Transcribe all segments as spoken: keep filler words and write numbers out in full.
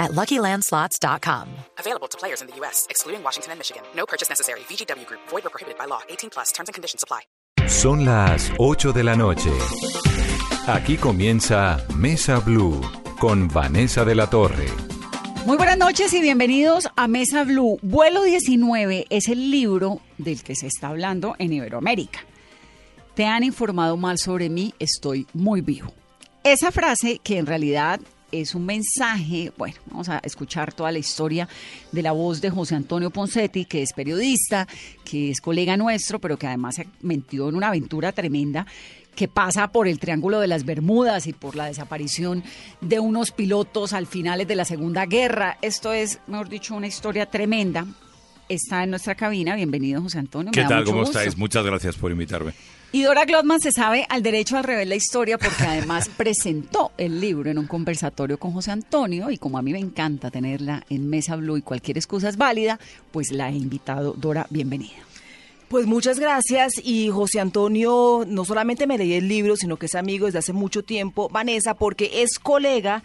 at Lucky Land Slots dot com. Available to players in the U S, excluding Washington and Michigan. No purchase necessary. V G W Group. Void or prohibited by law. eighteen plus. Terms and conditions apply. Son las ocho de la noche. Aquí comienza Mesa Blue con Vanessa de la Torre. Muy buenas noches y bienvenidos a Mesa Blue. Vuelo diecinueve es el libro del que se está hablando en Iberoamérica. Te han informado mal sobre mí, estoy muy vivo. Esa frase que en realidad es un mensaje, bueno, vamos a escuchar toda la historia de la voz de José Antonio Ponseti, que es periodista, que es colega nuestro, pero que además se metió en una aventura tremenda que pasa por el Triángulo de las Bermudas y por la desaparición de unos pilotos al finales de la Segunda Guerra. Esto es, mejor dicho, una historia tremenda. Está en nuestra cabina. Bienvenido, José Antonio. ¿Qué tal? ¿Cómo estáis? Muchas gracias por invitarme. Y Dora Gladman se sabe al derecho al revés la historia porque además presentó el libro en un conversatorio con José Antonio y como a mí me encanta tenerla en Mesa Blue y cualquier excusa es válida, pues la he invitado. Dora, bienvenida. Pues muchas gracias y José Antonio, no solamente me leí el libro, sino que es amigo desde hace mucho tiempo, Vanessa, porque es colega.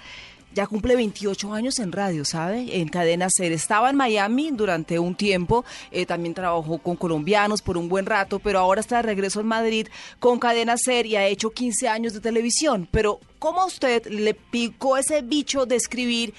Ya cumple veintiocho años en radio, ¿sabe? En Cadena Ser. Estaba en Miami durante un tiempo, eh, también trabajó con colombianos por un buen rato, pero ahora está de regreso en Madrid con Cadena Ser y ha hecho quince años de televisión. Pero, ¿cómo a usted le picó ese bicho de escribir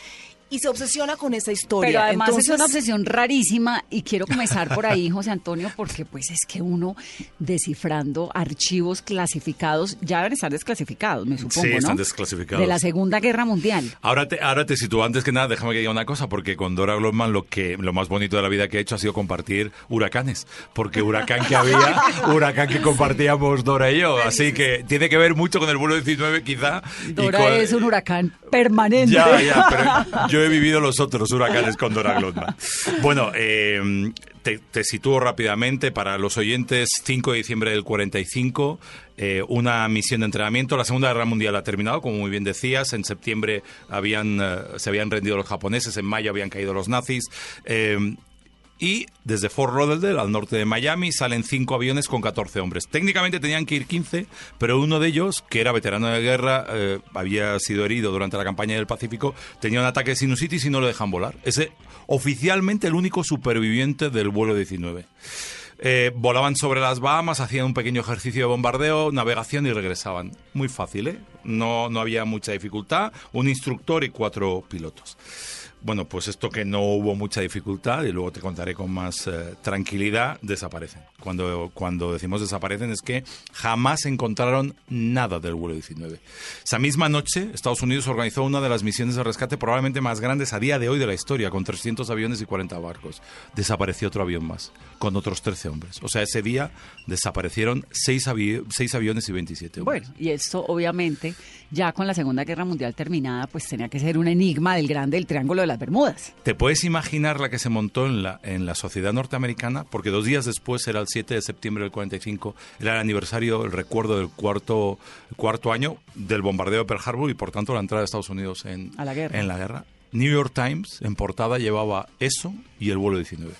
y se obsesiona con esa historia? Pero además Entonces... es una obsesión rarísima y quiero comenzar por ahí, José Antonio, porque pues es que uno descifrando archivos clasificados, ya deben estar desclasificados, me supongo, ¿no? Sí, están ¿no? desclasificados. De la Segunda Guerra Mundial. Ahora te, ahora te sitúo. Antes que nada, déjame que diga una cosa, porque con Dora Gladman lo que lo más bonito de la vida que he hecho ha sido compartir huracanes, porque huracán que había, huracán que compartíamos Dora y yo, así que tiene que ver mucho con el vuelo diecinueve quizá. Dora con... es un huracán permanente. Ya, ya, pero yo Yo he vivido los otros huracanes con Dora Gladman. Bueno, eh, te, te sitúo rápidamente para los oyentes. cinco de diciembre del cuarenta y cinco, eh, una misión de entrenamiento. La Segunda Guerra Mundial ha terminado, como muy bien decías. En septiembre habían, eh, se habían rendido los japoneses, en mayo habían caído los nazis. Eh, Y desde Fort Lauderdale, al norte de Miami, salen cinco aviones con catorce hombres. Técnicamente tenían que ir quince, pero uno de ellos, que era veterano de guerra, eh, había sido herido durante la campaña del Pacífico, tenía un ataque de sinusitis y no lo dejan volar. Es oficialmente el único superviviente del vuelo diecinueve. Eh, volaban sobre las Bahamas, hacían un pequeño ejercicio de bombardeo, navegación y regresaban. Muy fácil, ¿eh? No, no había mucha dificultad. Un instructor y cuatro pilotos. Bueno, pues esto que no hubo mucha dificultad, y luego te contaré con más eh, tranquilidad, desaparecen. Cuando, cuando decimos desaparecen es que jamás encontraron nada del vuelo diecinueve. Esa misma noche, Estados Unidos organizó una de las misiones de rescate probablemente más grandes a día de hoy de la historia, con trescientos aviones y cuarenta barcos. Desapareció otro avión más, con otros trece hombres. O sea, ese día desaparecieron seis avi- seis aviones y veintisiete hombres. Bueno, y esto obviamente, ya con la Segunda Guerra Mundial terminada, pues tenía que ser un enigma del grande, el Triángulo de las Bermudas. ¿Te puedes imaginar la que se montó en la, en la sociedad norteamericana? Porque dos días después, era el siete de septiembre del cuarenta y cinco, era el aniversario, el recuerdo del cuarto, cuarto año del bombardeo de Pearl Harbor y por tanto la entrada de Estados Unidos en, A la guerra. en la guerra. New York Times en portada llevaba eso y el vuelo diecinueve.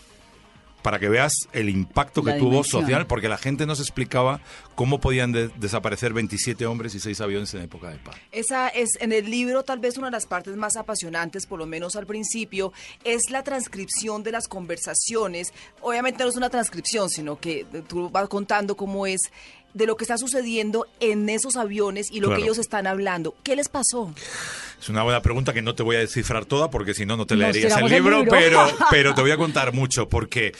Para que veas el impacto que tuvo social, porque la gente no se explicaba cómo podían de- desaparecer veintisiete hombres y seis aviones en época de paz. Esa es, en el libro, tal vez una de las partes más apasionantes, por lo menos al principio, es la transcripción de las conversaciones. Obviamente no es una transcripción, sino que tú vas contando cómo es, de lo que está sucediendo en esos aviones y lo claro. que ellos están hablando. ¿Qué les pasó? Es una buena pregunta que no te voy a descifrar toda porque si no, no te leerías el libro, el libro. Pero, pero te voy a contar mucho porque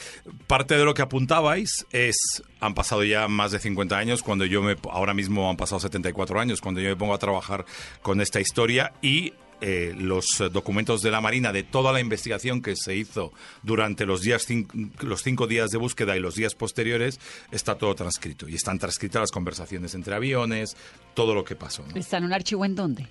parte de lo que apuntabais es... Han pasado ya más de cincuenta años, cuando yo me... Ahora mismo han pasado setenta y cuatro años, cuando yo me pongo a trabajar con esta historia y... Eh, los documentos de la Marina de toda la investigación que se hizo durante los días cinc- los cinco días de búsqueda y los días posteriores está todo transcrito y están transcritas las conversaciones entre aviones, todo lo que pasó, ¿no? ¿Está en un archivo en dónde?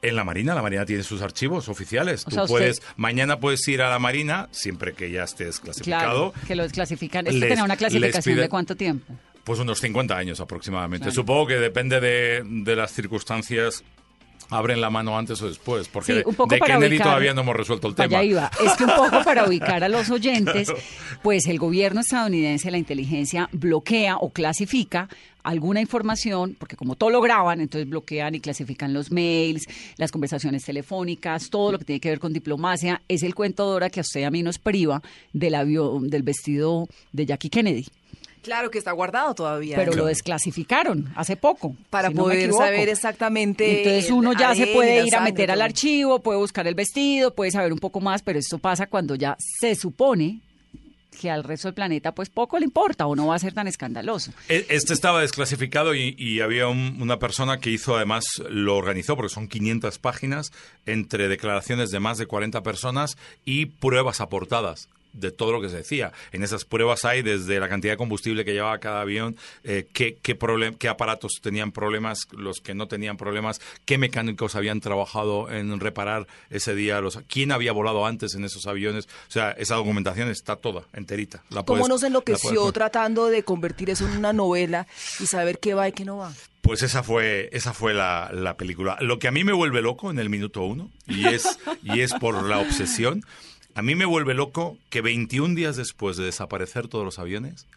En la Marina, la Marina tiene sus archivos oficiales. O sea, tú puedes, usted... mañana puedes ir a la Marina siempre que ya estés clasificado. Claro, que lo desclasifican. Esto les, tenía una clasificación pide... de cuánto tiempo. Pues unos cincuenta años aproximadamente. Claro. Supongo que depende de, de las circunstancias. Abren la mano antes o después, porque sí, de, de Kennedy ubicar, todavía no hemos resuelto el tema. Allá iba. Es que un poco para ubicar a los oyentes, pues el gobierno estadounidense, la inteligencia, bloquea o clasifica alguna información, porque como todo lo graban, entonces bloquean y clasifican los mails, las conversaciones telefónicas, todo lo que tiene que ver con diplomacia. Es el cuento, Dora, que a usted y a mí nos priva del avión, del vestido de Jackie Kennedy. Claro que está guardado todavía. Pero claro, lo desclasificaron hace poco. Para si poder no saber exactamente. Entonces uno ya se puede ir a meter al archivo, puede buscar el vestido, puede saber un poco más, pero esto pasa cuando ya se supone que al resto del planeta pues poco le importa o no va a ser tan escandaloso. Este estaba desclasificado y, y había un, una persona que hizo, además lo organizó, porque son quinientas páginas entre declaraciones de más de cuarenta personas y pruebas aportadas de todo lo que se decía. En esas pruebas hay desde la cantidad de combustible que llevaba cada avión, eh, qué, qué, problem, qué aparatos tenían problemas, los que no tenían problemas, qué mecánicos habían trabajado en reparar ese día, los, quién había volado antes en esos aviones. O sea, esa documentación está toda, enterita. La puedes, ¿cómo nos enloqueció puedes... tratando de convertir eso en una novela y saber qué va y qué no va? Pues esa fue esa fue la, la película. Lo que a mí me vuelve loco en el minuto uno, y es, y es por la obsesión. A mí me vuelve loco que veintiún días después de desaparecer todos los aviones,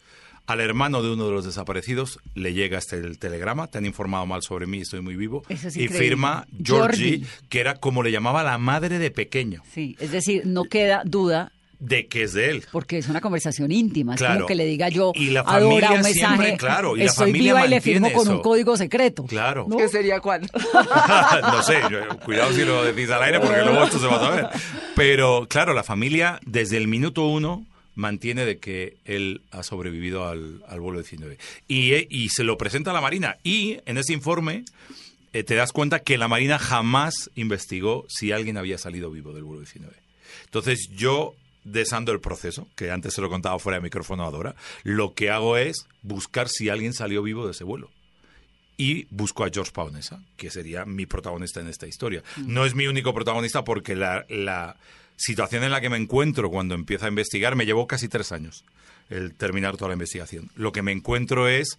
al hermano de uno de los desaparecidos le llega este el telegrama: te han informado mal sobre mí, estoy muy vivo. Eso es increíble. Y firma Georgie, Georgie, que era como le llamaba la madre de pequeño. Sí, es decir, no queda duda de que es de él. Porque es una conversación íntima, es claro, como que le diga yo y la familia adora un mensaje, siempre, claro, y estoy la familia viva y le firmo eso con un código secreto. Claro. ¿No? ¿Qué sería cuál? No sé, yo, cuidado si lo decís al aire porque luego esto se va a saber. Pero claro, la familia desde el minuto uno mantiene de que él ha sobrevivido al, al vuelo diecinueve. Y, y se lo presenta a la Marina y en ese informe eh, te das cuenta que la Marina jamás investigó si alguien había salido vivo del vuelo diecinueve. Entonces yo... desando el proceso, que antes se lo contaba fuera de micrófono a Dora, lo que hago es buscar si alguien salió vivo de ese vuelo. Y busco a George Paonessa, que sería mi protagonista en esta historia. Mm. No es mi único protagonista porque la, la situación en la que me encuentro cuando empiezo a investigar me llevó casi tres años el terminar toda la investigación. Lo que me encuentro es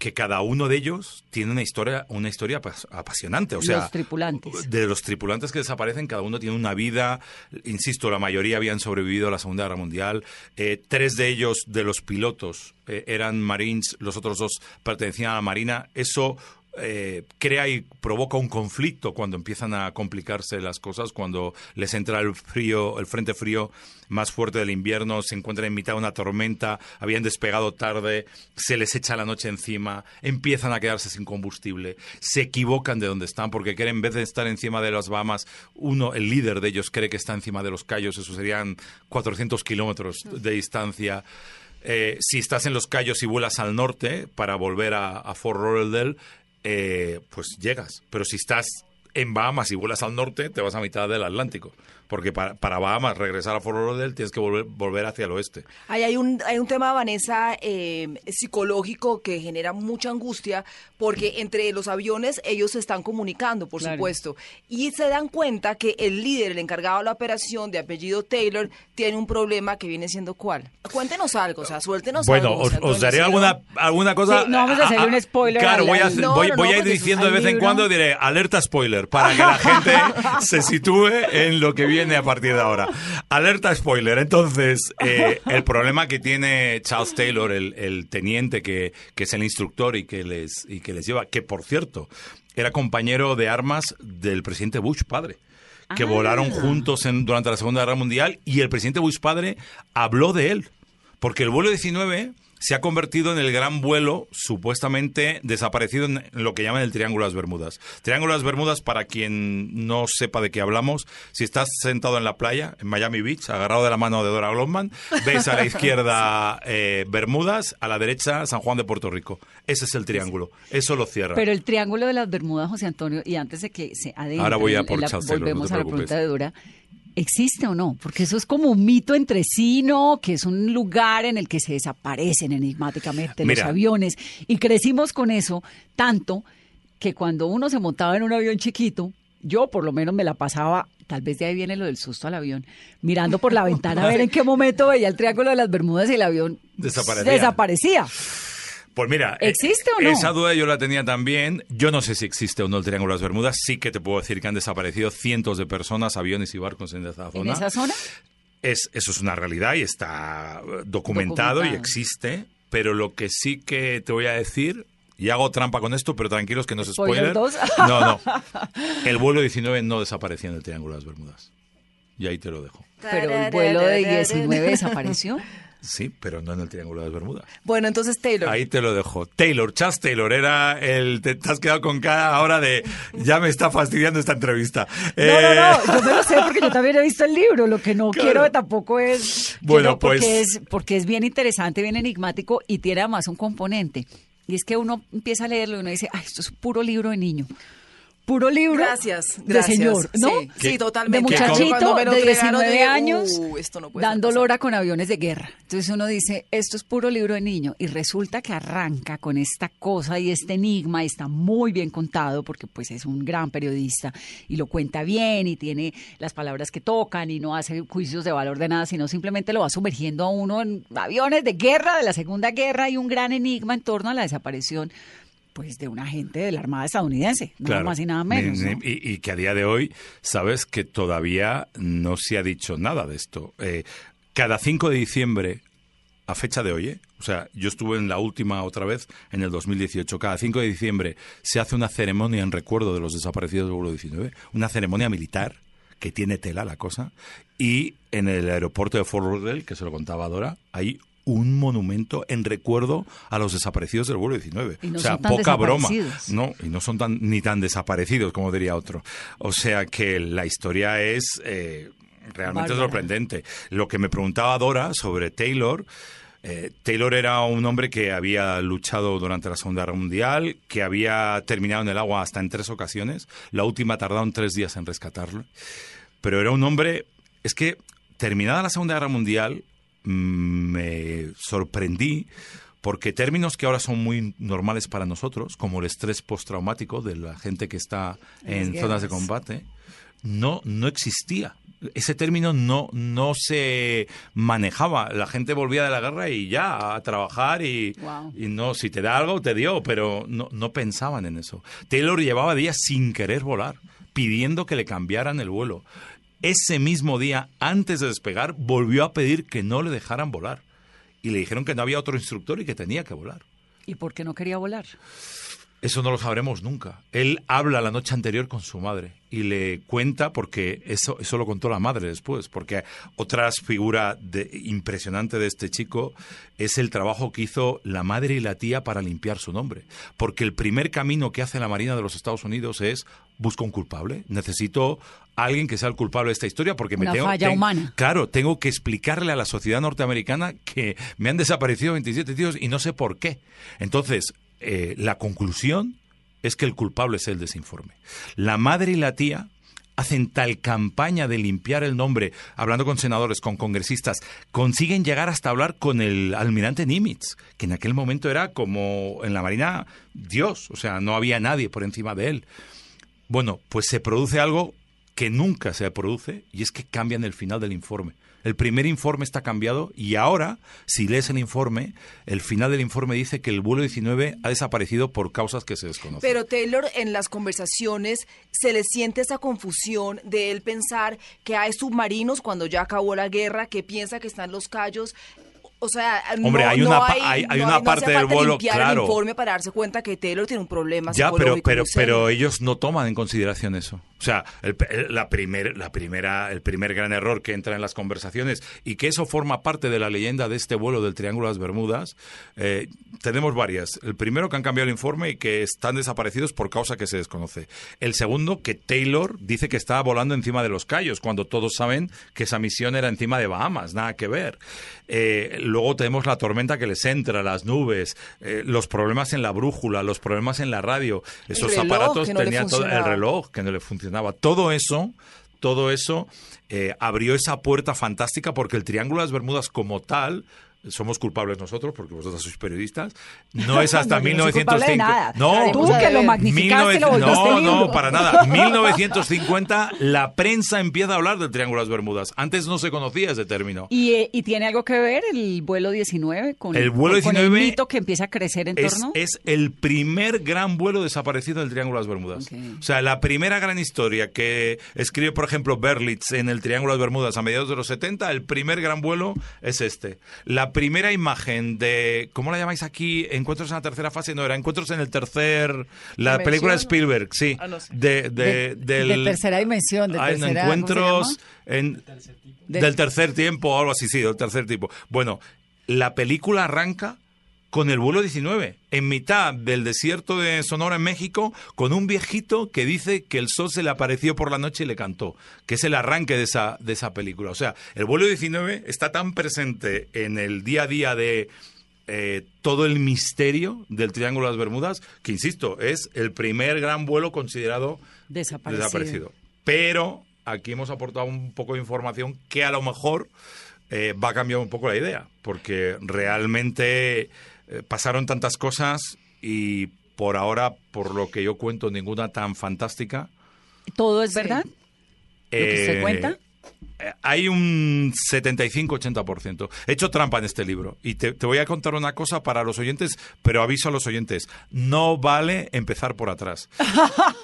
que cada uno de ellos tiene una historia una historia apasionante. O sea, los tripulantes. De los tripulantes que desaparecen, cada uno tiene una vida. Insisto, la mayoría habían sobrevivido a la Segunda Guerra Mundial. Eh, tres de ellos, de los pilotos, eh, eran Marines. Los otros dos pertenecían a la Marina. Eso... Eh, crea y provoca un conflicto cuando empiezan a complicarse las cosas, cuando les entra el frío, el frente frío más fuerte del invierno, se encuentran en mitad de una tormenta, habían despegado tarde, se les echa la noche encima, empiezan a quedarse sin combustible, se equivocan de donde están porque creen, en vez de estar encima de las Bahamas, uno, el líder de ellos cree que está encima de los Cayos, eso serían cuatrocientos kilómetros de distancia. Eh, si estás en los Cayos y vuelas al norte para volver a, a Fort Lauderdale, Eh, pues llegas. Pero si estás en Bahamas y vuelas al norte, te vas a mitad del Atlántico. Porque para, para Bahamas, regresar a Fort Lauderdale, tienes que volver, volver hacia el oeste. Ahí hay un, hay un tema, Vanessa, eh, psicológico que genera mucha angustia, porque entre los aviones ellos se están comunicando, por claro, supuesto. Y se dan cuenta que el líder, el encargado de la operación, de apellido Taylor, tiene un problema que viene siendo ¿cuál? Cuéntenos algo, o sea, suéltenos bueno, algo. Bueno, os, os daré alguna, alguna cosa. Sí, no vamos a hacerle un spoiler. Claro, voy a, no, voy, no, voy no, a ir diciendo de vez libro. en cuando, diré alerta spoiler, para que la gente se sitúe en lo que viene a partir de ahora. Alerta spoiler. Entonces, eh, el problema que tiene Charles Taylor, el, el teniente que, que es el instructor y que les y que les lleva, que por cierto, era compañero de armas del presidente Bush padre, que ah, volaron juntos en, durante la Segunda Guerra Mundial, y el presidente Bush padre habló de él, porque el vuelo diecinueve... se ha convertido en el gran vuelo supuestamente desaparecido en lo que llaman el Triángulo de las Bermudas. Triángulo de las Bermudas, para quien no sepa de qué hablamos, si estás sentado en la playa, en Miami Beach, agarrado de la mano de Dora Gladman, ves a la izquierda eh, Bermudas, a la derecha San Juan de Puerto Rico. Ese es el triángulo. Eso lo cierra. Pero el Triángulo de las Bermudas, José Antonio, y antes de que se adentre, ahora voy a por la, Chastelo, volvemos no a la pregunta de Dora. ¿Existe o no? Porque eso es como un mito entre sí, ¿no? Que es un lugar en el que se desaparecen enigmáticamente los Mira. aviones. Y crecimos con eso tanto que cuando uno se montaba en un avión chiquito, yo por lo menos me la pasaba, tal vez de ahí viene lo del susto al avión, mirando por la ventana a ver en qué momento veía el Triángulo de las Bermudas y el avión desaparecía. desaparecía. Pues mira, ¿existe o no? Esa duda yo la tenía también. Yo no sé si existe o no el Triángulo de las Bermudas. Sí que te puedo decir que han desaparecido cientos de personas, aviones y barcos en esa zona. ¿En esa zona? Es, eso es una realidad y está documentado, documentado y existe. Pero lo que sí que te voy a decir, y hago trampa con esto, pero tranquilos que no es spoiler. No, no. El vuelo diecinueve no desaparecía en el Triángulo de las Bermudas. Y ahí te lo dejo. Pero el vuelo de diecinueve desapareció. Sí, pero no en el Triángulo de las Bermudas. Bueno, entonces Taylor. Ahí te lo dejo. Taylor, Charles Taylor, era el... Te, te has quedado con cada hora de... Ya me está fastidiando esta entrevista. Eh... No, no, no, yo me lo sé porque yo también he visto el libro. Lo que no claro. quiero tampoco es... Bueno, porque pues... Es, porque es bien interesante, bien enigmático y tiene además un componente. Y es que uno empieza a leerlo y uno dice, ay, esto es puro libro de niño. Puro libro gracias, gracias. De señor, ¿no? Sí, sí, totalmente. De muchachito de diecinueve años, uh, esto no puede dando pasar. Lora con aviones de guerra. Entonces uno dice, esto es puro libro de niño. Y resulta que arranca con esta cosa y este enigma. Y está muy bien contado porque pues es un gran periodista. Y lo cuenta bien y tiene las palabras que tocan. Y no hace juicios de valor de nada, sino simplemente lo va sumergiendo a uno en aviones de guerra, de la Segunda Guerra. Y un gran enigma en torno a la desaparición pues de un agente de la Armada estadounidense, claro, nada más y nada menos. ¿No? Y, y que a día de hoy, sabes que todavía no se ha dicho nada de esto. Eh, cada cinco de diciembre, a fecha de hoy, ¿eh? O sea, yo estuve en la última otra vez, en el dos mil dieciocho, cada cinco de diciembre se hace una ceremonia en recuerdo de los desaparecidos del vuelo diecinueve, una ceremonia militar que tiene tela la cosa, y en el aeropuerto de Fort Lauderdale, que se lo contaba Dora, hay un monumento en recuerdo a los desaparecidos del vuelo diecinueve. No, o sea, poca broma. No, y no son tan ni tan desaparecidos, como diría otro. O sea que la historia es eh, realmente Bárbara. Sorprendente. Lo que me preguntaba Dora sobre Taylor, eh, Taylor era un hombre que había luchado durante la Segunda Guerra Mundial, que había terminado en el agua hasta en tres ocasiones. La última tardaron tres días en rescatarlo. Pero era un hombre... Es que terminada la Segunda Guerra Mundial... me sorprendí porque términos que ahora son muy normales para nosotros, como el estrés postraumático de la gente que está en Las zonas guerras. De combate, no, no existía. Ese término no, no se manejaba. La gente volvía de la guerra y ya, a trabajar y, wow. y no, si te da algo, te dio, pero no, no pensaban en eso. Taylor llevaba días sin querer volar, pidiendo que le cambiaran el vuelo. Ese mismo día, antes de despegar, volvió a pedir que no le dejaran volar. Y le dijeron que no había otro instructor y que tenía que volar. ¿Y por qué no quería volar? Eso no lo sabremos nunca. Él habla la noche anterior con su madre y le cuenta, porque eso, eso lo contó la madre después, porque otra figura de, impresionante de este chico es el trabajo que hizo la madre y la tía para limpiar su nombre. Porque el primer camino que hace la Marina de los Estados Unidos es, busco un culpable, necesito a alguien que sea el culpable de esta historia porque me una tengo, falla ten, humana. Claro, tengo que explicarle a la sociedad norteamericana que me han desaparecido veintisiete tíos y no sé por qué. Entonces... Eh, la conclusión es que el culpable es el desinforme. La madre y la tía hacen tal campaña de limpiar el nombre, hablando con senadores, con congresistas, consiguen llegar hasta hablar con el almirante Nimitz, que en aquel momento era como en la Marina Dios, o sea, no había nadie por encima de él. Bueno, pues se produce algo que nunca se produce y es que cambian el final del informe. El primer informe está cambiado y ahora, si lees el informe, el final del informe dice que el vuelo diecinueve ha desaparecido por causas que se desconocen. Pero Taylor, en las conversaciones se le siente esa confusión de él pensar que hay submarinos cuando ya acabó la guerra, que piensa que están los cayos. O sea, hombre, no, hay una, no hay, hay, hay no, una no parte del vuelo, claro. El informe para darse cuenta que Taylor tiene un problema ya, psicológico. Ya, pero, pero, pero ellos no toman en consideración eso. O sea, el, el, la primer, la primera, el primer gran error que entra en las conversaciones y que eso forma parte de la leyenda de este vuelo del Triángulo de las Bermudas, eh, tenemos varias. El primero, que han cambiado el informe y que están desaparecidos por causa que se desconoce. El segundo, que Taylor dice que estaba volando encima de los Cayos, cuando todos saben que esa misión era encima de Bahamas, nada que ver. Eh, Luego tenemos la tormenta que les entra, las nubes, eh, los problemas en la brújula, los problemas en la radio. Esos aparatos tenían todo, el reloj que no le funcionaba. Todo eso, todo eso eh, abrió esa puerta fantástica porque el Triángulo de las Bermudas como tal somos culpables nosotros, porque vosotros sois periodistas, no es hasta no, mil novecientos cincuenta. No, tú que lo magnificaste, lo volviste libro. No, no, para nada. mil novecientos cincuenta, la prensa empieza a hablar del Triángulo de las Bermudas. Antes no se conocía ese término. ¿Y, y tiene algo que ver el vuelo diecinueve con el, vuelo con, diecinueve con el mito que empieza a crecer en es, torno? Es el primer gran vuelo desaparecido del Triángulo de las Bermudas. Okay. O sea, la primera gran historia que escribe, por ejemplo, Berlitz en el Triángulo de las Bermudas a mediados de los setenta, el primer gran vuelo es este. La primera imagen de, ¿cómo la llamáis aquí? Encuentros en la tercera fase, no, era Encuentros en el tercer, la película de Spielberg, sí, ah, no sé. de, de, de, del, de tercera dimensión, de tercera, en encuentros en, tercer tipo. Del, del tercer tiempo o algo así, sí, del tercer tipo. Bueno, la película arranca con el vuelo diecinueve, en mitad del desierto de Sonora en México, con un viejito que dice que el sol se le apareció por la noche y le cantó, que es el arranque de esa, de esa película. O sea, el vuelo diecinueve está tan presente en el día a día de eh, todo el misterio del Triángulo de las Bermudas, que, insisto, es el primer gran vuelo considerado desaparecido. desaparecido. Pero aquí hemos aportado un poco de información que a lo mejor eh, va a cambiar un poco la idea, porque realmente pasaron tantas cosas y por ahora, por lo que yo cuento, ninguna tan fantástica. ¿Todo es verdad? Eh, ¿Lo que usted cuenta? Hay un setenta y cinco a ochenta por ciento. He hecho trampa en este libro. Y te, te voy a contar una cosa para los oyentes, pero aviso a los oyentes. No vale empezar por atrás.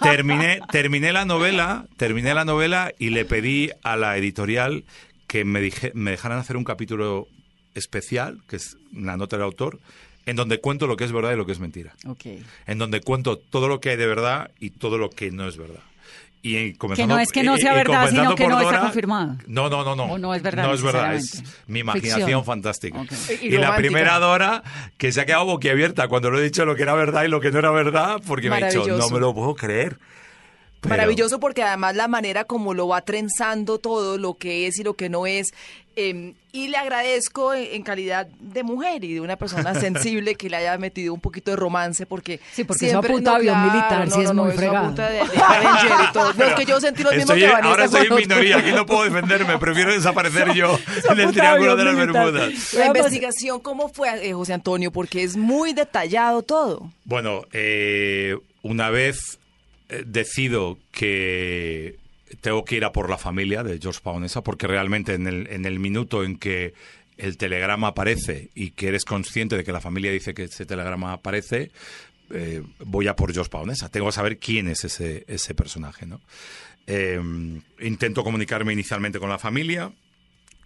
Terminé, terminé la novela, terminé la novela y le pedí a la editorial que me, dije, me dejaran hacer un capítulo especial, que es la nota del autor, en donde cuento lo que es verdad y lo que es mentira. Okay. En donde cuento todo lo que hay de verdad y todo lo que no es verdad. Y que no es que no sea verdad, sino que no Dora, está confirmado. No, no, no, no. O no es verdad. No es verdad, es mi imaginación Ficción. fantástica. Okay. Y, y, y la primera Dora, que se ha quedado boquiabierta cuando le he dicho lo que era verdad y lo que no era verdad, porque me ha dicho, no me lo puedo creer. Pero maravilloso, porque además la manera como lo va trenzando todo, lo que es y lo que no es. Eh, y le agradezco en calidad de mujer y de una persona sensible que le haya metido un poquito de romance, porque sí, porque siempre eso apunta no, a avión militar, no, si no, es no, muy fregado. No, es que yo sentí lo mismo que Vanessa. Ahora soy en minoría, aquí no puedo defenderme, prefiero desaparecer yo en el Triángulo de las Bermudas. La investigación, ¿cómo fue, eh, José Antonio? Porque es muy detallado todo. Bueno, eh, una vez decido que tengo que ir a por la familia de George Paonessa, porque realmente en el, en el minuto en que el telegrama aparece y que eres consciente de que la familia dice que ese telegrama aparece, eh, voy a por George Paonessa. Tengo que saber quién es ese, ese personaje, ¿no? Eh, intento comunicarme inicialmente con la familia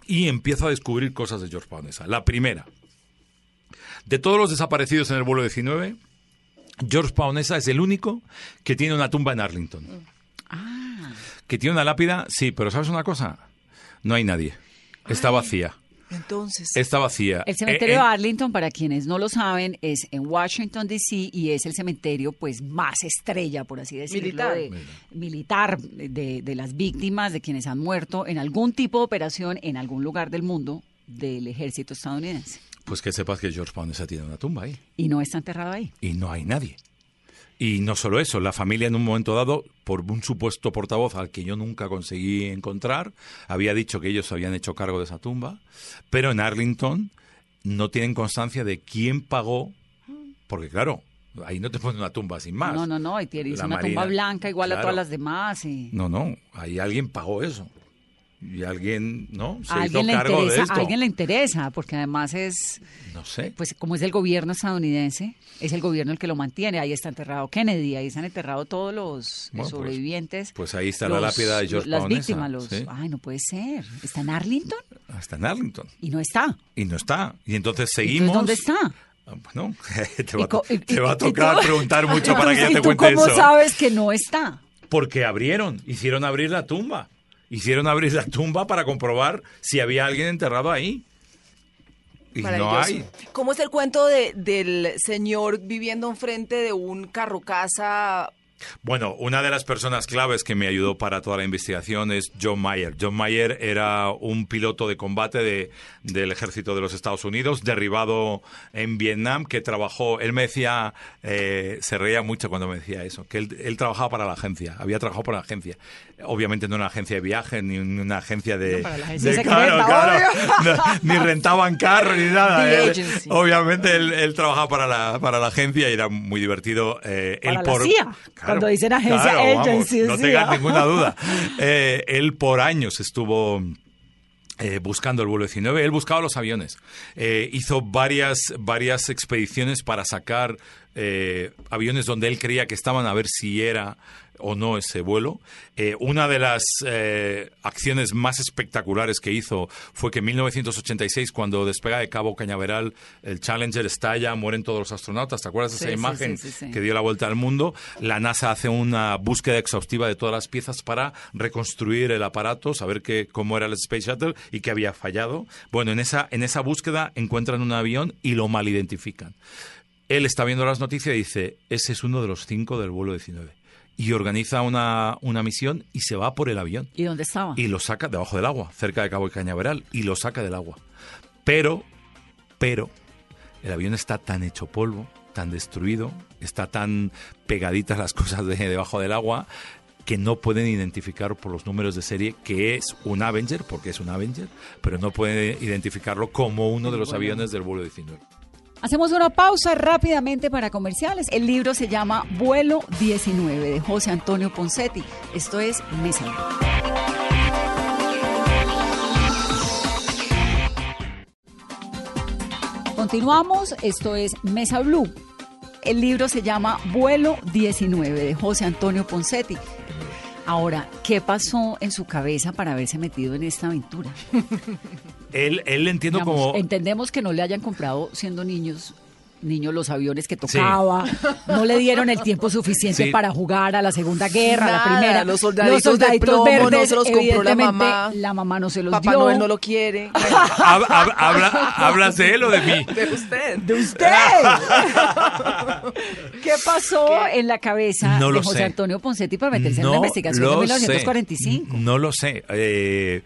y empiezo a descubrir cosas de George Paonessa. La primera, de todos los desaparecidos en el vuelo diecinueve, George Paonessa es el único que tiene una tumba en Arlington. Ah. Que tiene una lápida, sí, pero ¿sabes una cosa? No hay nadie. Está Ay, vacía. Entonces. Está vacía. El cementerio eh, de Arlington, para quienes no lo saben, es en Washington, D C, y es el cementerio pues más estrella, por así decirlo, militar de, Mira. militar de, de las víctimas, de quienes han muerto en algún tipo de operación en algún lugar del mundo del ejército estadounidense. Pues que sepas que George Paonessa tiene una tumba ahí. Y no está enterrado ahí. Y no hay nadie. Y no solo eso, la familia en un momento dado, por un supuesto portavoz al que yo nunca conseguí encontrar, había dicho que ellos habían hecho cargo de esa tumba, pero en Arlington no tienen constancia de quién pagó, porque claro, ahí no te ponen una tumba sin más. No, no, no, ahí tienes una tumba blanca igual claro. a todas las demás. Y... No, no, ahí alguien pagó eso. Y alguien, ¿no? Se ¿Alguien hizo le cargo interesa, de esto. A alguien le interesa, porque además es... No sé. Pues como es del gobierno estadounidense, es el gobierno el que lo mantiene. Ahí está enterrado Kennedy, ahí están enterrados todos los bueno, sobrevivientes. Pues, pues ahí está los, la lápida de George Paonessa. Las Paonessa, víctimas, los... ¿sí? Ay, no puede ser. ¿Está en Arlington? Está en Arlington. Y no está. Y no está. Y entonces seguimos... Entonces, ¿dónde está? Bueno, te va, y, te va a tocar y, preguntar mucho para que ya te cuente eso. ¿Cómo sabes que no está? Porque abrieron, hicieron abrir la tumba. Hicieron abrir la tumba para comprobar si había alguien enterrado ahí. Y no hay. ¿Cómo es el cuento de, del señor viviendo enfrente de un carro casa Bueno, una de las personas claves que me ayudó para toda la investigación es John Mayer. John Mayer era un piloto de combate de, del ejército de los Estados Unidos, derribado en Vietnam, que trabajó, él me decía, eh, se reía mucho cuando me decía eso, que él, él trabajaba para la agencia, había trabajado para la agencia. Obviamente no una agencia de viajes, ni una agencia de... No, para la agencia de secreta, claro, claro, no, ni rentaban carro, ni nada. Él, obviamente él, él trabajaba para la, para la agencia y era muy divertido. Eh, para él por, la C I A. Claro, cuando dicen agencia, claro, vamos, agency, no tengas ninguna duda. Eh, él por años estuvo eh, buscando el vuelo diecinueve. Él buscaba los aviones. Eh, hizo varias, varias expediciones para sacar eh, aviones donde él creía que estaban, a ver si era o no ese vuelo. Eh, una de las eh, acciones más espectaculares que hizo fue que en mil novecientos ochenta y seis, cuando despega de Cabo Cañaveral, el Challenger estalla, mueren todos los astronautas. ¿Te acuerdas de sí, esa sí, imagen sí, sí, sí. que dio la vuelta al mundo? La NASA hace una búsqueda exhaustiva de todas las piezas para reconstruir el aparato, saber que, cómo era el Space Shuttle y qué había fallado. Bueno, en esa, en esa búsqueda encuentran un avión y lo mal identifican. Él está viendo las noticias y dice, ese es uno de los cinco del vuelo diecinueve. Y organiza una, una misión y se va por el avión. ¿Y dónde estaba? Y lo saca debajo del agua, cerca de Cabo Cañaveral, y lo saca del agua. Pero, pero, el avión está tan hecho polvo, tan destruido, está tan pegaditas las cosas de, debajo del agua, que no pueden identificar por los números de serie que es un Avenger, porque es un Avenger, pero no pueden identificarlo como uno de los bueno. aviones del vuelo diecinueve. Hacemos una pausa rápidamente para comerciales. El libro se llama Vuelo diecinueve de José Antonio Ponseti. Esto es Mesa. Continuamos, esto es Mesa Blue. El libro se llama Vuelo diecinueve de José Antonio Ponseti. Ahora, ¿qué pasó en su cabeza para haberse metido en esta aventura? Él, él entiendo Digamos, como... Entendemos que no le hayan comprado, siendo niños, niños los aviones que tocaba, sí. no le dieron el tiempo suficiente sí. para jugar a la Segunda Guerra, Nada, a la Primera. Los soldaditos, los soldaditos de plomo, verdes, no se los compró la mamá. La mamá no se los Papá dio. Papá Noel no lo quiere. Habla, habla, ¿Hablas de él o de mí? De usted. De usted. ¿Qué pasó ¿Qué? en la cabeza no de José sé. Antonio Ponseti para meterse no en la investigación de mil novecientos cuarenta y cinco? Sé. No lo sé. Eh...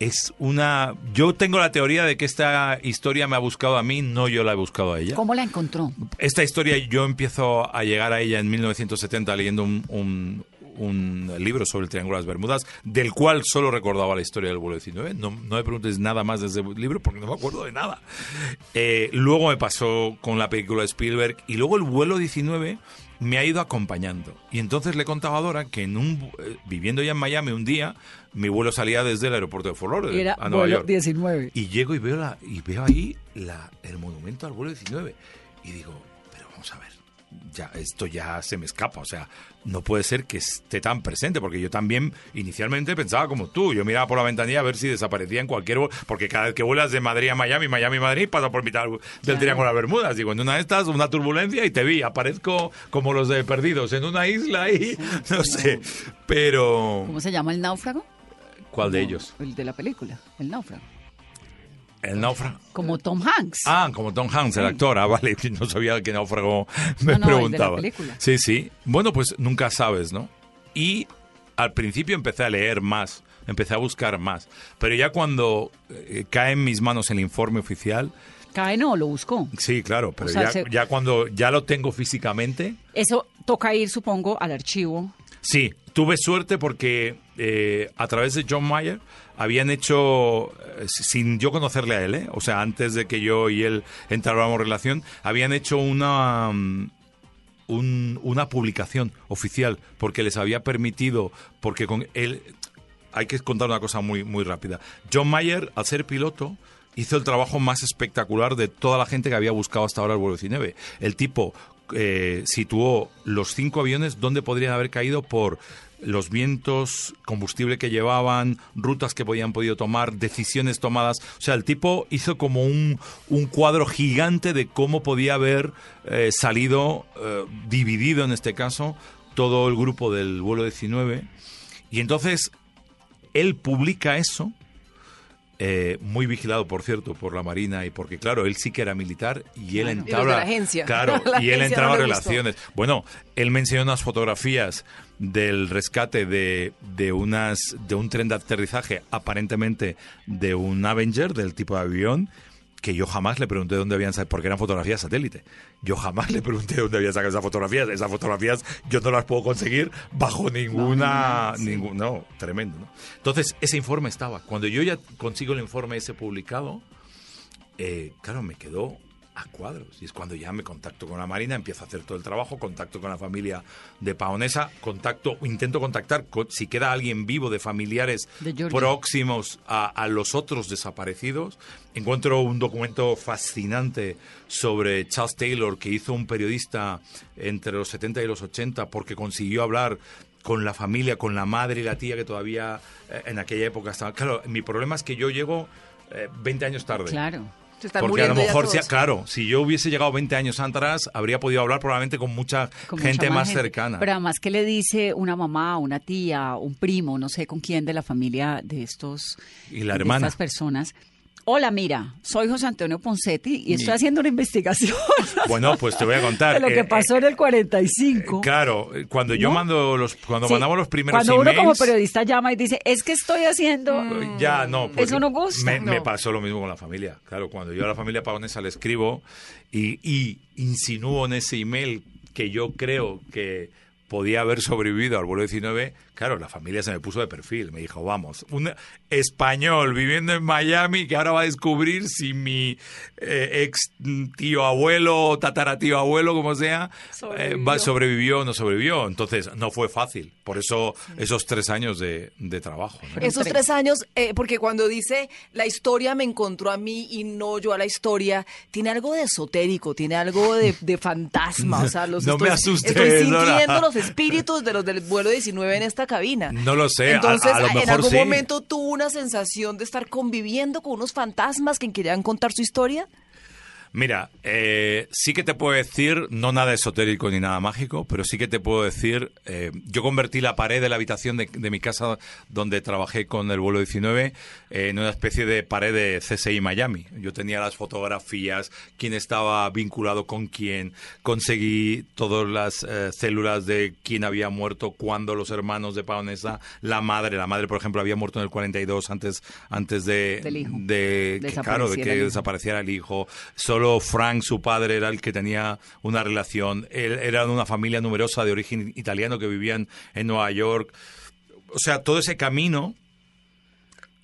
Es una... Yo tengo la teoría de que esta historia me ha buscado a mí, no yo la he buscado a ella. ¿Cómo la encontró? Esta historia yo empiezo a llegar a ella en mil novecientos setenta leyendo un, un, un libro sobre el Triángulo de las Bermudas, del cual solo recordaba la historia del vuelo diecinueve. No, no me preguntes nada más de ese libro porque no me acuerdo de nada. Eh, luego me pasó con la película de Spielberg y luego el vuelo diecinueve... me ha ido acompañando. Y entonces le contaba a Dora que en un, eh, viviendo ya en Miami un día, mi vuelo salía desde el aeropuerto de Fort Lauderdale Era a Nueva York. diecinueve. Y llego y veo, la, y veo ahí la, el monumento al vuelo diecinueve. Y digo, pero vamos a ver, ya esto ya se me escapa. O sea, no puede ser que esté tan presente, porque yo también inicialmente pensaba como tú. Yo miraba por la ventanilla a ver si desaparecía en cualquier vuelo, porque cada vez que vuelas de Madrid a Miami, Miami a Madrid, pasa por mitad del claro. Triángulo de las Bermudas. Digo, en una de estas, una turbulencia y te vi, aparezco como los de Perdidos en una isla y sí, no sé, pero... ¿Cómo se llama el náufrago? ¿Cuál no, de ellos? El de la película, el náufrago. El náufrago. Como Tom Hanks. Ah, como Tom Hanks, sí. el actor. Ah, vale, no sabía que náufrago me no, no, preguntaba. El de la película. Sí, sí. Bueno, pues nunca sabes, ¿no? Y al principio empecé a leer más, empecé a buscar más. Pero ya cuando eh, cae en mis manos el informe oficial... Cae no, lo buscó. Sí, claro, pero o sea, ya, se... ya cuando ya lo tengo físicamente... Eso toca ir, supongo, al archivo. Sí, tuve suerte porque eh, a través de John Mayer... Habían hecho, sin yo conocerle a él, ¿eh? o sea, antes de que yo y él entráramos en relación, habían hecho una, un, una publicación oficial porque les había permitido, porque con él, hay que contar una cosa muy, muy rápida. John Mayer, al ser piloto, hizo el trabajo más espectacular de toda la gente que había buscado hasta ahora el vuelo diecinueve. El tipo eh, situó los cinco aviones donde podrían haber caído por... los vientos, combustible que llevaban, rutas que podían podido tomar, decisiones tomadas. O sea, el tipo hizo como un, un cuadro gigante de cómo podía haber eh, salido, eh, dividido en este caso, todo el grupo del vuelo diecinueve. Y entonces él publica eso Eh, muy vigilado, por cierto, por la Marina, y porque, claro, él sí que era militar y él entraba, agencia. Claro, y él entraba no relaciones. Gustó. Bueno, él menciona unas fotografías del rescate de, de, unas, de un tren de aterrizaje, aparentemente de un Avenger, del tipo de avión, que yo jamás le pregunté dónde habían sacado, porque eran fotografías satélite. Yo jamás le pregunté dónde habían sacado esas fotografías. Esas fotografías yo no las puedo conseguir bajo ninguna... No, sí. ningún, no tremendo. ¿No? Entonces, ese informe estaba. Cuando yo ya consigo el informe ese publicado, eh, claro, me quedó a cuadros. Y es cuando ya me contacto con la Marina, empiezo a hacer todo el trabajo, contacto con la familia de Paonessa, contacto, intento contactar, con, si queda alguien vivo de familiares próximos a, a los otros desaparecidos. Encuentro un documento fascinante sobre Charles Taylor que hizo un periodista entre los setenta y los ochenta porque consiguió hablar con la familia, con la madre y la tía que todavía eh, en aquella época estaban... Claro, mi problema es que yo llego eh, veinte años tarde. Claro. Porque a lo mejor, si, claro, si yo hubiese llegado veinte años atrás, habría podido hablar probablemente con mucha con gente mucha más, más gente. cercana. Pero además, ¿qué le dice una mamá, una tía, un primo, no sé con quién de la familia de estos y la hermana. de estas personas? Hola, mira, soy José Antonio Ponseti y estoy y... haciendo una investigación. Bueno, pues te voy a contar. De lo que eh, pasó eh, en el cuarenta y cinco. Claro, cuando yo ¿no? mando los, cuando sí. mandamos los primeros emails. Cuando uno emails, como periodista llama y dice, es que estoy haciendo... Ya, no. Eso no gusta. Me, no. me pasó lo mismo con la familia. Claro, cuando yo a la familia Paonessa le escribo y, y insinúo en ese email que yo creo que... podía haber sobrevivido al vuelo diecinueve, claro, la familia se me puso de perfil. Me dijo, vamos, un español viviendo en Miami que ahora va a descubrir si mi eh, ex tío abuelo, tataratío abuelo, como sea, sobrevivió. Eh, va, sobrevivió o no sobrevivió. Entonces, no fue fácil. Por eso, sí. esos tres años de, de trabajo. ¿No? Esos tres años, eh, porque cuando dice, la historia me encontró a mí y no yo a la historia, tiene algo de esotérico, tiene algo de, de fantasma. O sea, los no estoy, me asustes, estoy sintiendo los espíritus de los del vuelo diecinueve en esta cabina. No lo sé. Entonces, a, a lo mejor en algún sí. momento tuvo una sensación de estar conviviendo con unos fantasmas que querían contar su historia. Mira, eh, sí que te puedo decir, no nada esotérico ni nada mágico, pero sí que te puedo decir, eh, yo convertí la pared de la habitación de, de mi casa donde trabajé con el vuelo diecinueve eh, en una especie de pared de C S I Miami. Yo tenía las fotografías, quién estaba vinculado con quién, conseguí todas las eh, células de quién había muerto, cuándo los hermanos de Paonessa, la madre, la madre por ejemplo había muerto en el cuarenta y dos antes, antes de, de, que, claro, de que desapareciera el hijo, solo Frank, su padre, era el que tenía una relación. Él, era de una familia numerosa de origen italiano que vivían en Nueva York. O sea, todo ese camino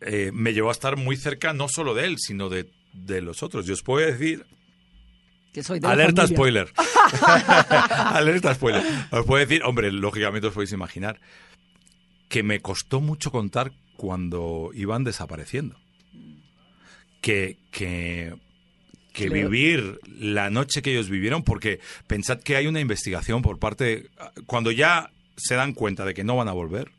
eh, me llevó a estar muy cerca, no solo de él, sino de, de los otros. Yo os puedo decir... Que soy de Alerta spoiler. Alerta spoiler. Os puedo decir, hombre, lógicamente os podéis imaginar, que me costó mucho contar cuando iban desapareciendo. Que... que que claro. vivir la noche que ellos vivieron, porque pensad que hay una investigación por parte... de, cuando ya se dan cuenta de que no van a volver,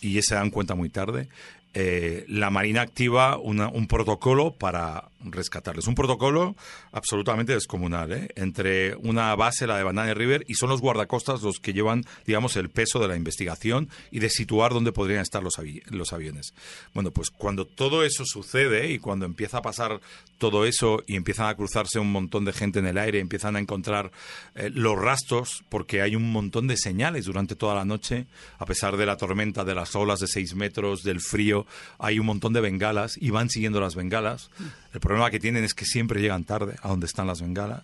y ya se dan cuenta muy tarde, eh, la Marina activa una, un protocolo para rescatarles. Un protocolo absolutamente descomunal, ¿eh? Entre una base, la de Banana River, y son los guardacostas los que llevan, digamos, el peso de la investigación y de situar dónde podrían estar los, avi- los aviones. Bueno, pues cuando todo eso sucede y cuando empieza a pasar todo eso y empiezan a cruzarse un montón de gente en el aire, empiezan a encontrar eh, los rastros, porque hay un montón de señales durante toda la noche, a pesar de la tormenta, de las olas de seis metros, del frío, hay un montón de bengalas y van siguiendo las bengalas. El El problema que tienen es que siempre llegan tarde a donde están las bengalas.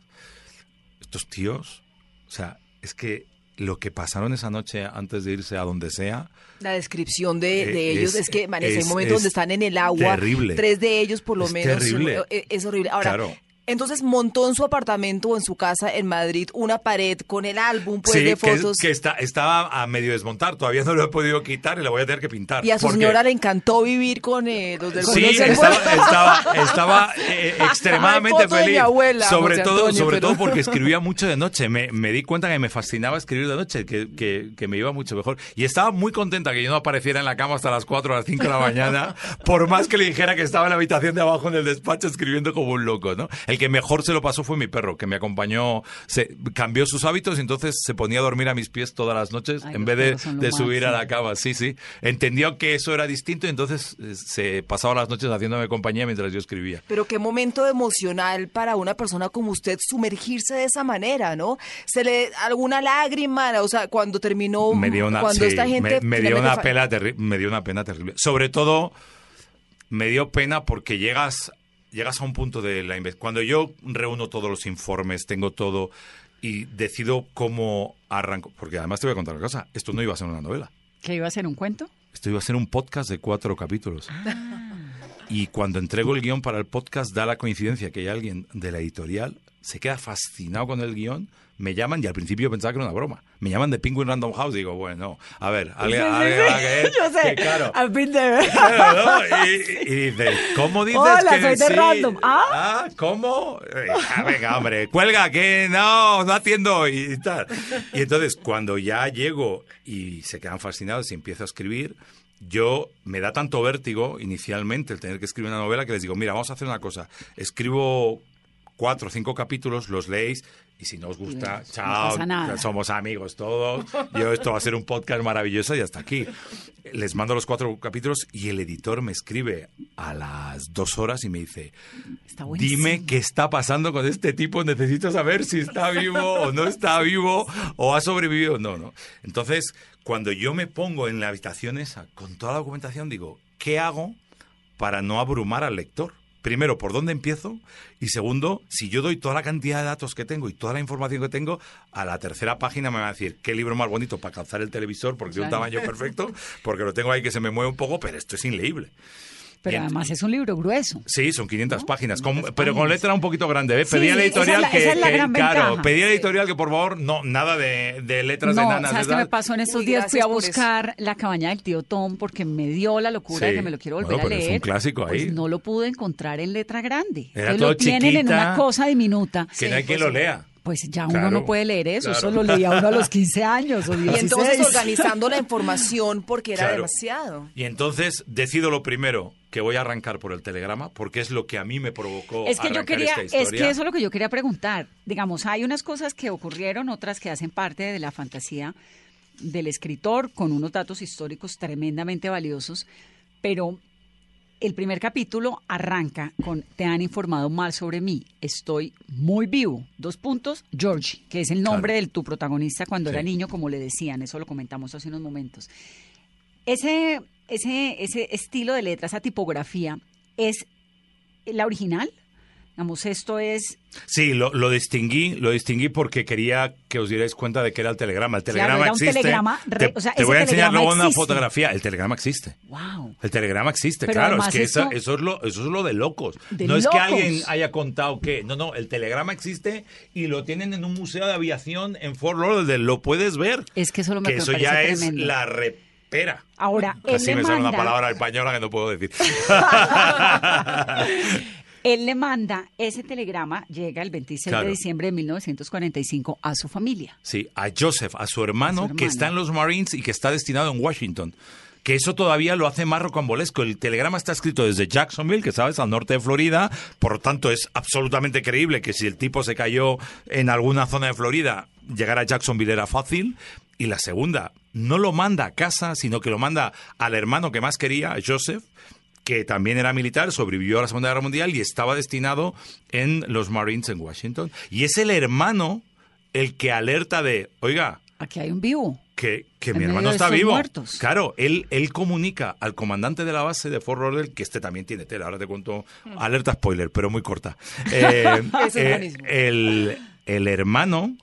Estos tíos, o sea, es que lo que pasaron esa noche antes de irse a donde sea... La descripción de, eh, de ellos es, es que, Vanessa, hay momentos donde están en el agua. Terrible. Tres de ellos, por lo es menos. Terrible. Es, es horrible. Ahora, claro. Entonces montó en su apartamento o en su casa en Madrid una pared con el álbum pues, sí, de fotos. Que, que está, estaba a medio desmontar, todavía no lo he podido quitar y la voy a tener que pintar. Y a su porque... señora le encantó vivir con eh, los del Sí, estaba, estaba, estaba eh, extremadamente feliz. Abuela, sobre José todo, Antonio, sobre pero... todo porque escribía mucho de noche. Me, me di cuenta que me fascinaba escribir de noche, que, que, que me iba mucho mejor. Y estaba muy contenta que yo no apareciera en la cama hasta las cuatro o las cinco de la mañana, por más que le dijera que estaba en la habitación de abajo en el despacho escribiendo como un loco, ¿no? El El que mejor se lo pasó fue mi perro, que me acompañó, se cambió sus hábitos y entonces se ponía a dormir a mis pies todas las noches. Ay, en vez de, de subir sí. a la cama. Sí, sí. Entendió que eso era distinto y entonces se pasaba las noches haciéndome compañía mientras yo escribía. Pero qué momento emocional para una persona como usted sumergirse de esa manera, ¿no? Se le alguna lágrima, o sea, cuando terminó, me dio una, cuando sí, esta gente... Me, me, dio una pena terri- me dio una pena terrible. Sobre todo, me dio pena porque llegas... Llegas a un punto de la investigación. Cuando yo reúno todos los informes, tengo todo y decido cómo arranco. Porque además te voy a contar una cosa. Esto no iba a ser una novela. ¿Qué iba a ser un cuento? Esto iba a ser un podcast de cuatro capítulos. Ah. Y cuando entrego el guión para el podcast, da la coincidencia que hay alguien de la editorial, se queda fascinado con el guión, me llaman y al principio pensaba que era una broma. Me llaman de Penguin Random House y digo, bueno, a ver, alguien va a querer. Yo sé, claro. I've been there. Claro, ¿no? Y, y dices, ¿cómo dices Hola, que soy de sí? Random. ¿Ah? ¿Ah? ¿Cómo? Ah, venga, hombre, cuelga, que no, no atiendo y, y tal. Y entonces, cuando ya llego y se quedan fascinados y empiezo a escribir, yo me da tanto vértigo inicialmente el tener que escribir una novela que les digo, mira, vamos a hacer una cosa. Escribo cuatro o cinco capítulos, los leéis y si no os gusta, no, chao, no somos amigos todos, yo esto va a ser un podcast maravilloso y hasta aquí. Les mando los cuatro capítulos y el editor me escribe a las dos horas y me dice, dime qué está pasando con este tipo, necesito saber si está vivo o no está vivo o ha sobrevivido. No, no. Entonces, cuando yo me pongo en la habitación esa con toda la documentación, digo, ¿qué hago para no abrumar al lector? Primero, ¿por dónde empiezo? Y segundo, si yo doy toda la cantidad de datos que tengo y toda la información que tengo, a la tercera página me van a decir qué libro más bonito para calzar el televisor, porque claro, tiene un tamaño perfecto, porque lo tengo ahí que se me mueve un poco, pero esto es inleíble. Pero además es un libro grueso. Sí, son quinientas ¿no? páginas, con, páginas, pero con letra un poquito grande. ¿Ves? Sí, pedí a la editorial que, claro, pedí a la editorial que por favor, no, nada de, de letras no, de nanas. ¿Sabes qué me pasó en estos Uy, días? Fui a buscar La cabaña del tío Tom porque me dio la locura sí. de que me lo quiero volver bueno, a leer. Es un clásico ahí. Pues no lo pude encontrar en letra grande. Era Entonces, todo lo tienen chiquita, en una cosa diminuta. Que sí, no hay quien pues, lo lea. Pues ya uno claro, no puede leer eso, claro. Eso lo leía uno a los quince años o dieciséis. Y entonces organizando la información porque era claro. demasiado. Y entonces decido lo primero, que voy a arrancar por el telegrama, porque es lo que a mí me provocó es que arrancar yo quería, esta historia. Es que eso es lo que yo quería preguntar. Digamos, hay unas cosas que ocurrieron, otras que hacen parte de la fantasía del escritor, con unos datos históricos tremendamente valiosos, pero... El primer capítulo arranca con te han informado mal sobre mí, estoy muy vivo, dos puntos, George, que es el nombre claro. de tu protagonista cuando sí. era niño, como le decían, eso lo comentamos hace unos momentos. Ese, ese, ese estilo de letra, esa tipografía, ¿es la original? Digamos, esto es... Sí, lo, lo distinguí, lo distinguí porque quería que os dierais cuenta de que era el telegrama. El telegrama claro, existe. Telegrama re, te, o sea, te voy a enseñar luego existe. Una fotografía. El telegrama existe. Wow. El telegrama existe, pero claro. Es que esto... esa, eso, es lo, eso es lo de locos. De no locos. Es que alguien haya contado que... No, no, el telegrama existe y lo tienen en un museo de aviación en Fort Lauderdale. Lo puedes ver. Es que eso, lo que me eso me ya es tremendo. La repera. Ahora, Así él me sale manda... una palabra española que no puedo decir. Él le manda ese telegrama, llega el veintiséis claro. de diciembre de mil novecientos cuarenta y cinco a su familia. Sí, a Joseph, a su, hermano, a su hermano que está en los Marines y que está destinado en Washington. Que eso todavía lo hace más rocambolesco. El telegrama está escrito desde Jacksonville, que sabes, al norte de Florida. Por lo tanto, es absolutamente creíble que si el tipo se cayó en alguna zona de Florida, llegar a Jacksonville era fácil. Y la segunda, no lo manda a casa, sino que lo manda al hermano que más quería, a Joseph, que también era militar, sobrevivió a la Segunda Guerra Mundial y estaba destinado en los Marines en Washington. Y es el hermano el que alerta de, oiga... Aquí hay un vivo. Que, que mi hermano está vivo. Muertos. Claro, él, él comunica al comandante de la base de Fort Lauderdale, que este también tiene tela, ahora te cuento, mm. alerta spoiler, pero muy corta. Eh, es eh, el, el hermano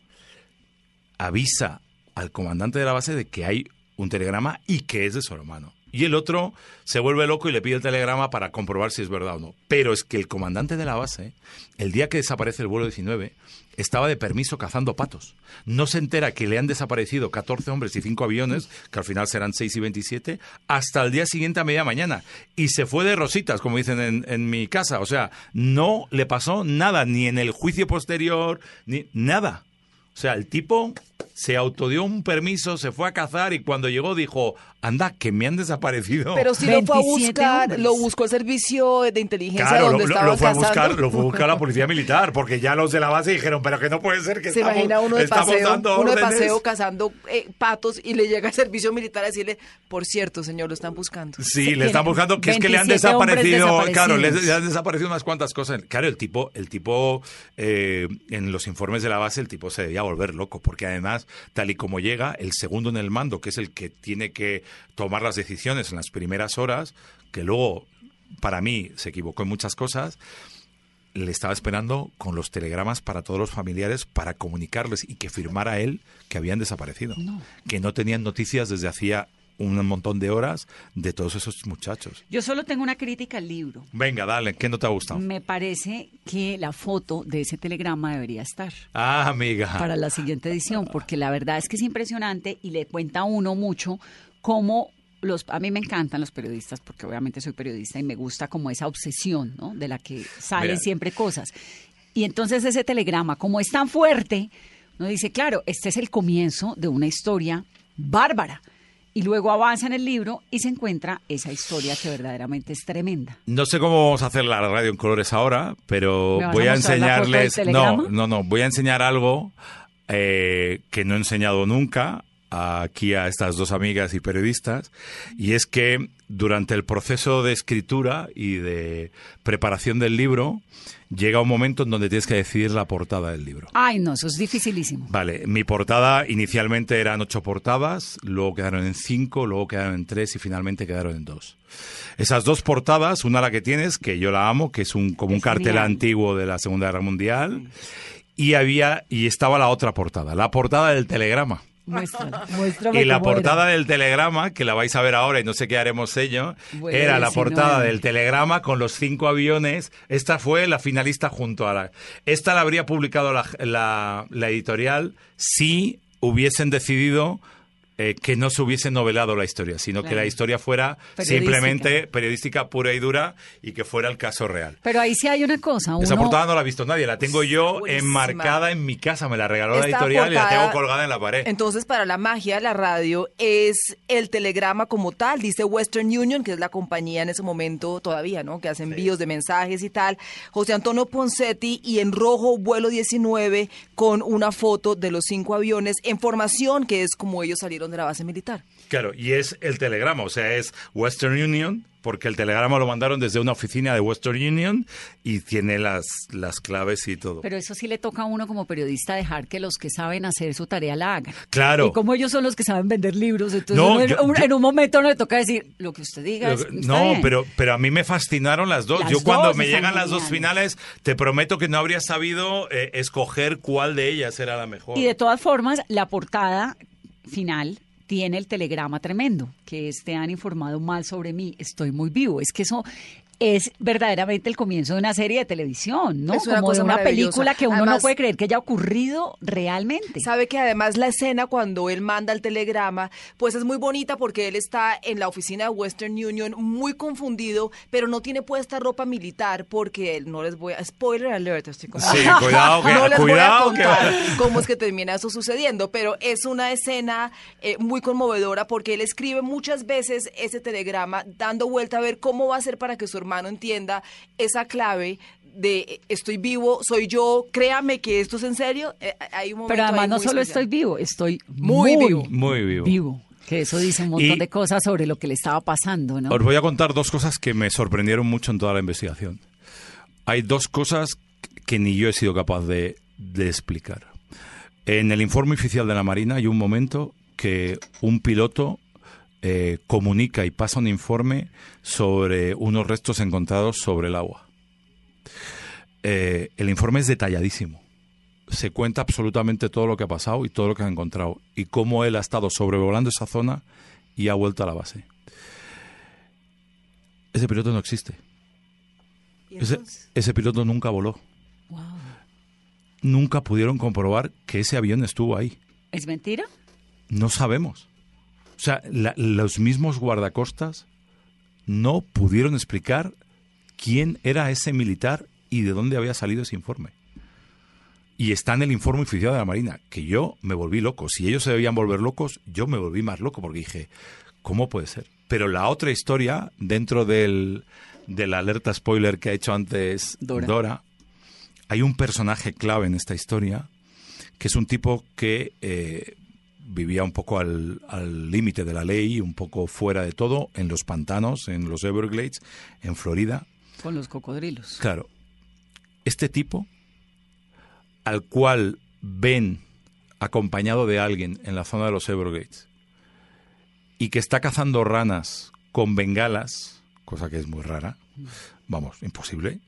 avisa al comandante de la base de que hay un telegrama y que es de su hermano. Y el otro se vuelve loco y le pide el telegrama para comprobar si es verdad o no. Pero es que el comandante de la base, el día que desaparece el vuelo diecinueve, estaba de permiso cazando patos. No se entera que le han desaparecido catorce hombres y cinco aviones, que al final serán seis y veintisiete, hasta el día siguiente a media mañana. Y se fue de rositas, como dicen en, en mi casa. O sea, no le pasó nada, ni en el juicio posterior, ni nada. O sea, el tipo se autodió un permiso, se fue a cazar y cuando llegó dijo, anda, que me han desaparecido. Pero si lo fue a buscar, hombres. Lo buscó el servicio de inteligencia, claro, donde lo, estaba lo fue a buscar, lo fue a buscar la policía militar, porque ya los de la base dijeron, pero que no puede ser que se estamos, imagina uno de paseo, uno de paseo cazando eh, patos y le llega el servicio militar a decirle, por cierto, señor, lo están buscando. Sí, le están buscando, que es que le han desaparecido, claro, le, le han desaparecido unas cuantas cosas. Claro, el tipo, el tipo eh, en los informes de la base, el tipo se debía volver loco, porque además, tal y como llega, el segundo en el mando, que es el que tiene que tomar las decisiones en las primeras horas, que luego, para mí, se equivocó en muchas cosas, le estaba esperando con los telegramas para todos los familiares para comunicarles y que firmara él que habían desaparecido, no. que no tenían noticias desde hacía un montón de horas de todos esos muchachos. Yo solo tengo una crítica al libro. Venga, dale, ¿qué no te ha gustado? Me parece que la foto de ese telegrama debería estar. Ah, amiga. Para la siguiente edición, porque la verdad es que es impresionante y le cuenta a uno mucho cómo... Los, a mí me encantan los periodistas, porque obviamente soy periodista y me gusta como esa obsesión, ¿no? De la que salen Mira. siempre cosas. Y entonces ese telegrama, como es tan fuerte, uno dice, claro, este es el comienzo de una historia bárbara. Y luego avanza en el libro y se encuentra esa historia que verdaderamente es tremenda. No sé cómo vamos a hacer la radio en colores ahora, pero voy a, a enseñarles... No, no, no, voy a enseñar algo eh, que no he enseñado nunca... aquí a estas dos amigas y periodistas, y es que durante el proceso de escritura y de preparación del libro llega un momento en donde tienes que decidir la portada del libro. Ay, no, eso es dificilísimo. Vale, mi portada inicialmente eran ocho portadas, luego quedaron en cinco, luego quedaron en tres y finalmente quedaron en dos. Esas dos portadas, una la que tienes, que yo la amo, que es un como es un cartel genial. Antiguo de la Segunda Guerra Mundial, y había y estaba la otra portada, la portada del telegrama. Muestra, y la portada era. Del telegrama, que la vais a ver ahora y no sé qué haremos ello, bueno, era la portada no del telegrama con los cinco aviones. Esta fue la finalista junto a la... Esta la habría publicado la, la, la editorial si hubiesen decidido eh, que no se hubiese novelado la historia, sino claro. que la historia fuera simplemente periodística pura y dura y que fuera el caso real. Pero ahí sí hay una cosa. Uno... Esa portada no la ha visto nadie, la tengo yo buenísima. Enmarcada en mi casa, me la regaló Esta la editorial portada... y la tengo colgada en la pared. Entonces, para la magia de la radio es el telegrama como tal, dice Western Union, que es la compañía en ese momento todavía, ¿no? Que hace envíos sí. de mensajes y tal. José Antonio Ponseti, y en rojo Vuelo diecinueve con una foto de los cinco aviones en formación, que es como ellos salieron de la base militar. Claro, y es el telegrama, o sea, es Western Union, porque el telegrama lo mandaron desde una oficina de Western Union y tiene las, las claves y todo. Pero eso sí le toca a uno como periodista dejar que los que saben hacer su tarea la hagan. Claro. Y como ellos son los que saben vender libros, entonces no, yo, un, yo, en un momento no le toca decir lo que usted diga. Que, es, no, pero, pero a mí me fascinaron las dos. Las yo cuando me llegan las dos finales, te prometo que no habría sabido eh, escoger cuál de ellas era la mejor. Y de todas formas, la portada final tiene el telegrama tremendo, que es, te han informado mal sobre mí, estoy muy vivo. Es que eso es verdaderamente el comienzo de una serie de televisión, ¿no? Es una como de una película que uno además, no puede creer que haya ocurrido realmente. Sabe que además la escena cuando él manda el telegrama, pues es muy bonita porque él está en la oficina de Western Union muy confundido, pero no tiene puesta ropa militar porque él, no les voy a... Spoiler alert, estoy contando. Sí, cuidado que... no les cuidado, voy a contar que... cómo es que termina eso sucediendo, pero es una escena eh, muy conmovedora porque él escribe muchas veces ese telegrama dando vuelta a ver cómo va a ser para que su hermano hermano entienda esa clave de estoy vivo, soy yo, créame que esto es en serio. Eh, hay un momento Pero además no solo especial. Estoy vivo, estoy muy, muy vivo. Muy vivo. vivo. Que eso dice un montón y de cosas sobre lo que le estaba pasando, ¿no? Os voy a contar dos cosas que me sorprendieron mucho en toda la investigación. Hay dos cosas que ni yo he sido capaz de, de explicar. En el informe oficial de la Marina hay un momento que un piloto... Eh, comunica y pasa un informe sobre unos restos encontrados sobre el agua. Eh, el informe es detalladísimo. Se cuenta absolutamente todo lo que ha pasado y todo lo que ha encontrado y cómo él ha estado sobrevolando esa zona y ha vuelto a la base. Ese piloto no existe. Ese, ese piloto nunca voló. Wow. Nunca pudieron comprobar que ese avión estuvo ahí. ¿Es mentira? No sabemos. O sea, la, los mismos guardacostas no pudieron explicar quién era ese militar y de dónde había salido ese informe. Y está en el informe oficial de la Marina, que yo me volví loco. Si ellos se debían volver locos, yo me volví más loco, porque dije, ¿cómo puede ser? Pero la otra historia, dentro del, del alerta spoiler que ha hecho antes Dora. Dora, hay un personaje clave en esta historia, que es un tipo que eh, vivía un poco al límite de la ley, un poco fuera de todo, en los pantanos, en los Everglades, en Florida. Con los cocodrilos. Claro. Este tipo, al cual ven acompañado de alguien en la zona de los Everglades, y que está cazando ranas con bengalas, cosa que es muy rara, vamos, imposible,